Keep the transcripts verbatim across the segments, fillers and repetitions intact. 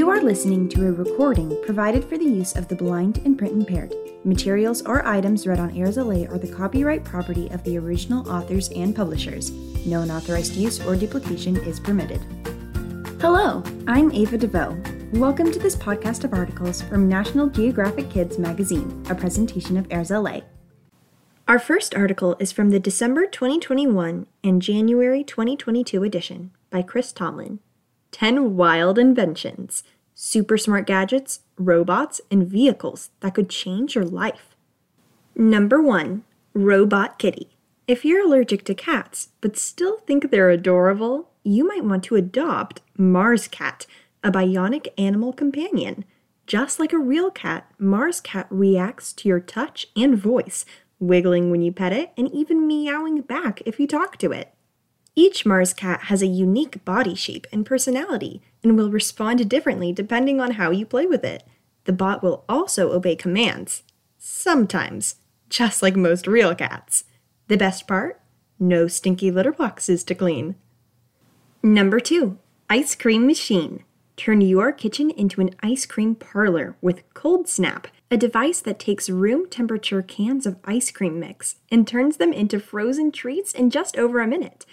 You are listening to a recording provided for the use of the blind and print impaired. Materials or items read on AIRSLA are the copyright property of the original authors and publishers. No unauthorized use or duplication is permitted. Hello, I'm Ava DeVoe. Welcome to this podcast of articles from National Geographic Kids Magazine, a presentation of AIRSLA. Our first article is from the December twenty twenty-one and January twenty twenty-two edition by Chris Tomlin. ten Wild Inventions, Super Smart Gadgets, Robots, and Vehicles That Could Change Your Life. Number one. Robot Kitty. If you're allergic to cats, but still think they're adorable, you might want to adopt MarsCat, a bionic animal companion. Just like a real cat, MarsCat reacts to your touch and voice, wiggling when you pet it, and even meowing back if you talk to it. Each MarsCat has a unique body shape and personality, and will respond differently depending on how you play with it. The bot will also obey commands. Sometimes, just like most real cats. The best part? No stinky litter boxes to clean. Number two. Ice Cream Machine. Turn your kitchen into an ice cream parlor with Cold Snap, a device that takes room temperature cans of ice cream mix and turns them into frozen treats in just over a minute.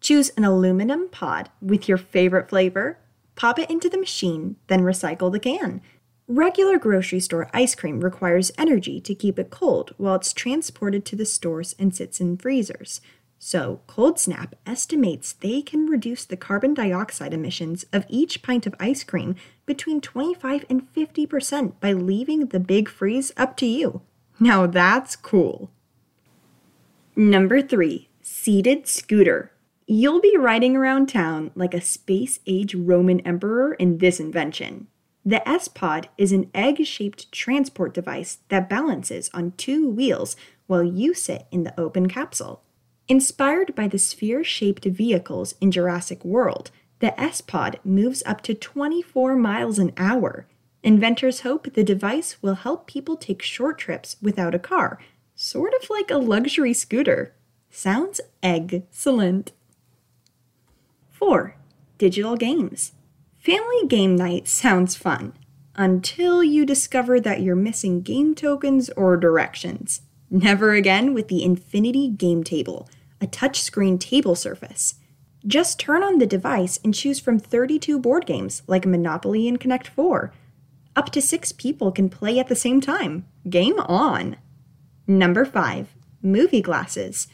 Choose an aluminum pod with your favorite flavor, pop it into the machine, then recycle the can. Regular grocery store ice cream requires energy to keep it cold while it's transported to the stores and sits in freezers. So, Cold Snap estimates they can reduce the carbon dioxide emissions of each pint of ice cream between twenty-five and fifty percent by leaving the big freeze up to you. Now that's cool. Number three. Seated Scooter. You'll be riding around town like a space-age Roman emperor in this invention. The S-Pod is an egg-shaped transport device that balances on two wheels while you sit in the open capsule. Inspired by the sphere-shaped vehicles in Jurassic World, the S-Pod moves up to twenty-four miles an hour. Inventors hope the device will help people take short trips without a car, sort of like a luxury scooter. Sounds egg-cellent. four. Digital Games. Family game night sounds fun, until you discover that you're missing game tokens or directions. Never again with the Infinity Game Table, a touchscreen table surface. Just turn on the device and choose from thirty-two board games like Monopoly and Connect four. Up to six people can play at the same time. Game on! Number five. Movie Glasses.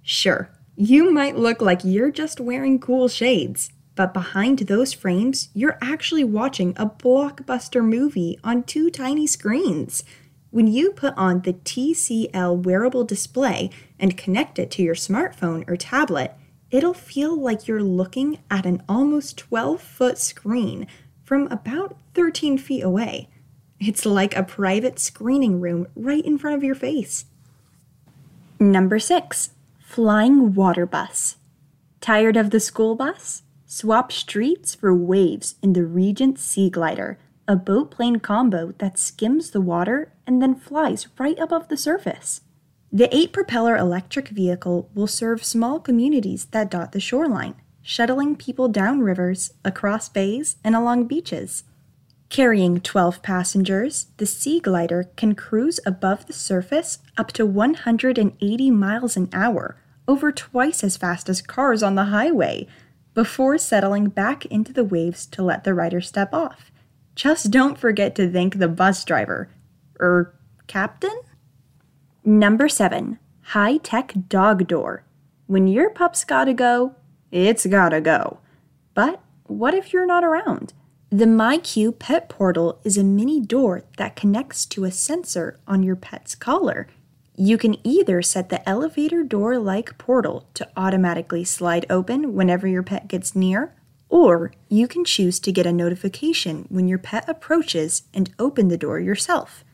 Sure, you might look like you're just wearing cool shades, but behind those frames, you're actually watching a blockbuster movie on two tiny screens. When you put on the T C L wearable display and connect it to your smartphone or tablet, it'll feel like you're looking at an almost twelve-foot screen from about thirteen feet away. It's like a private screening room right in front of your face. Number six. Flying Water Bus. Tired of the school bus? Swap streets for waves in the Regent Sea Glider, a boat-plane combo that skims the water and then flies right above the surface. The eight-propeller electric vehicle will serve small communities that dot the shoreline, shuttling people down rivers, across bays, and along beaches. Carrying twelve passengers, the Sea Glider can cruise above the surface up to one hundred eighty miles an hour, over twice as fast as cars on the highway, before settling back into the waves to let the rider step off. Just don't forget to thank the bus driver. Er, captain? Number seven. High-tech dog door. When your pup's gotta go, it's gotta go. But what if you're not around? The MyQ Pet Portal is a mini door that connects to a sensor on your pet's collar. You can either set the elevator door-like portal to automatically slide open whenever your pet gets near, or you can choose to get a notification when your pet approaches and open the door yourself.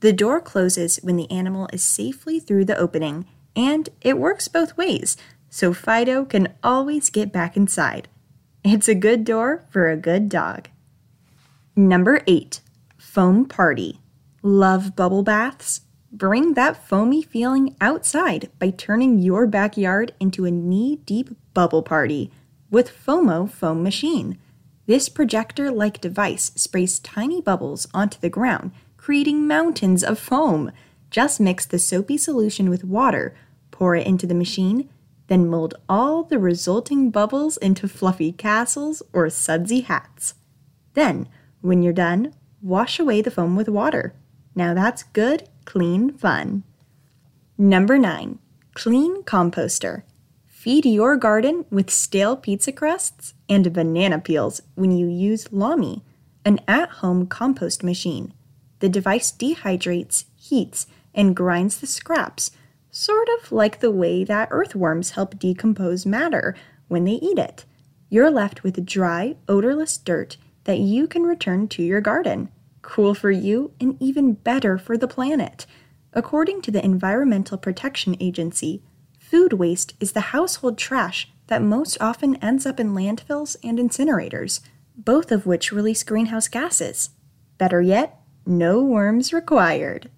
The door closes when the animal is safely through the opening, and it works both ways, so Fido can always get back inside. It's a good door for a good dog. Number eight. Foam Party. Love bubble baths? Bring that foamy feeling outside by turning your backyard into a knee-deep bubble party with FOMO Foam Machine. This projector-like device sprays tiny bubbles onto the ground, creating mountains of foam. Just mix the soapy solution with water, pour it into the machine, then mold all the resulting bubbles into fluffy castles or sudsy hats. Then, when you're done, wash away the foam with water. Now that's good, clean fun. Number nine, clean composter. Feed your garden with stale pizza crusts and banana peels when you use Lomi, an at-home compost machine. The device dehydrates, heats, and grinds the scraps, sort of like the way that earthworms help decompose matter when they eat it. You're left with dry, odorless dirt that you can return to your garden. Cool for you and even better for the planet. According to the Environmental Protection Agency, food waste is the household trash that most often ends up in landfills and incinerators, both of which release greenhouse gases. Better yet, no worms required.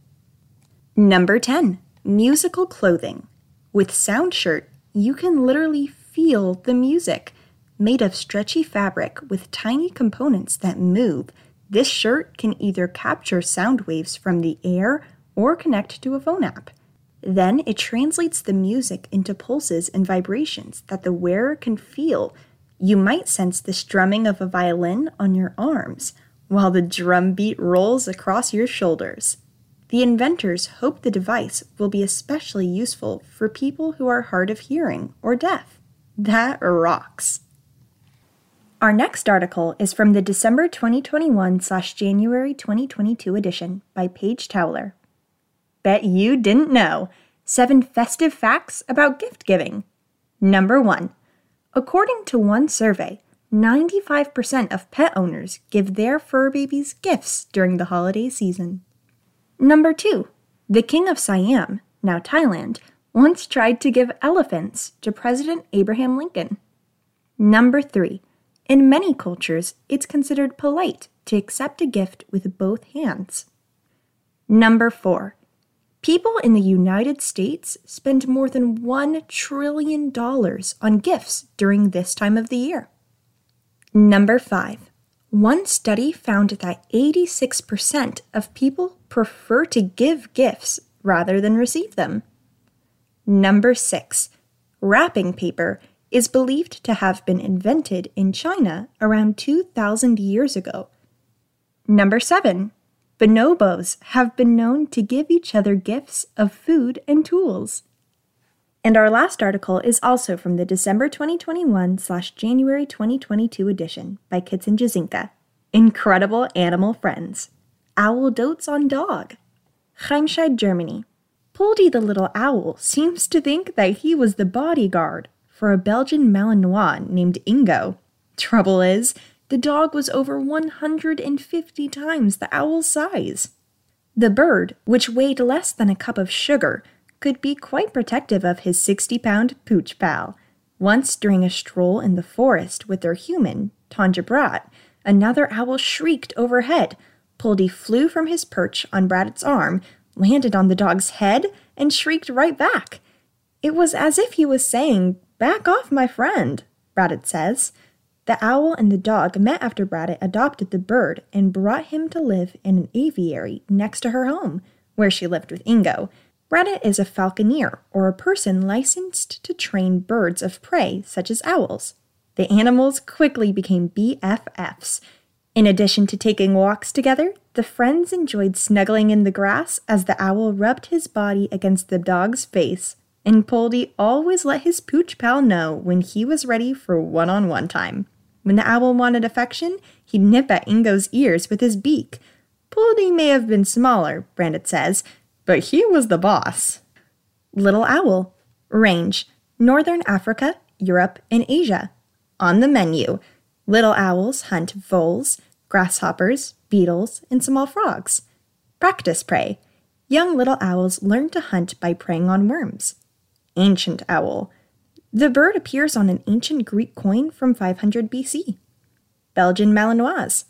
Number ten, musical clothing. With SoundShirt, you can literally feel the music. Made of stretchy fabric with tiny components that move, this shirt can either capture sound waves from the air or connect to a phone app. Then it translates the music into pulses and vibrations that the wearer can feel. You might sense the strumming of a violin on your arms, while the drum beat rolls across your shoulders. The inventors hope the device will be especially useful for people who are hard of hearing or deaf. That rocks! Our next article is from the December twenty twenty-one slash January twenty twenty-two edition by Paige Towler. Bet you didn't know. Seven festive facts about gift giving. Number one, according to one survey, ninety-five percent of pet owners give their fur babies gifts during the holiday season. Number two, the king of Siam, now Thailand, once tried to give elephants to President Abraham Lincoln. Number three, in many cultures, it's considered polite to accept a gift with both hands. Number four, people in the United States spend more than one trillion dollars on gifts during this time of the year. Number five, one study found that eighty-six percent of people prefer to give gifts rather than receive them. Number six, wrapping paper is believed to have been invented in China around two thousand years ago. Number seven, bonobos have been known to give each other gifts of food and tools. And our last article is also from the December twenty twenty-one slash January twenty twenty-two edition by Kitson Jazynka. Incredible animal friends. Owl dotes on dog. Heimscheid, Germany. Poldi the little owl seems to think that he was the bodyguard for a Belgian Malinois named Ingo. Trouble is, the dog was over one hundred fifty times the owl's size. The bird, which weighed less than a cup of sugar, could be quite protective of his sixty-pound pooch pal. Once during a stroll in the forest with their human, Tonje Bratt, another owl shrieked overhead. Poldi flew from his perch on Bradet's arm, landed on the dog's head, and shrieked right back. It was as if he was saying, "Back off, my friend," Bradet says. The owl and the dog met after Bradet adopted the bird and brought him to live in an aviary next to her home, where she lived with Ingo. Bradet is a falconer, or a person licensed to train birds of prey, such as owls. The animals quickly became B F Fs. In addition to taking walks together, the friends enjoyed snuggling in the grass as the owl rubbed his body against the dog's face, and Poldi always let his pooch pal know when he was ready for one-on-one time. When the owl wanted affection, he'd nip at Ingo's ears with his beak. Poldi may have been smaller, Bradet says, but he was the boss. Little owl. Range, Northern Africa, Europe, and Asia. On the menu, little owls hunt voles, grasshoppers, beetles, and small frogs. Practice prey. Young little owls learn to hunt by preying on worms. Ancient owl. The bird appears on an ancient Greek coin from five hundred B C. Belgian Malinois.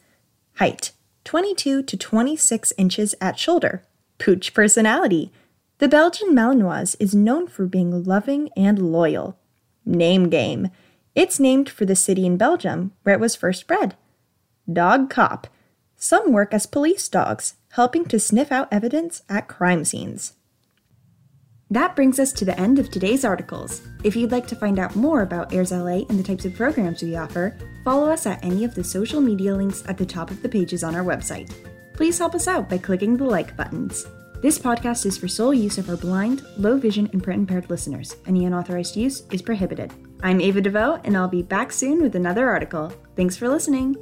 Height, twenty-two to twenty-six inches at shoulder. Pooch personality. The Belgian Malinois is known for being loving and loyal. Name game. It's named for the city in Belgium where it was first bred, dog cop. Some work as police dogs, helping to sniff out evidence at crime scenes. That brings us to the end of today's articles. If you'd like to find out more about AIRSLA and the types of programs we offer, follow us at any of the social media links at the top of the pages on our website. Please help us out by clicking the like buttons. This podcast is for sole use of our blind, low vision, and print-impaired listeners. Any unauthorized use is prohibited. I'm Ava DeVoe, and I'll be back soon with another article. Thanks for listening!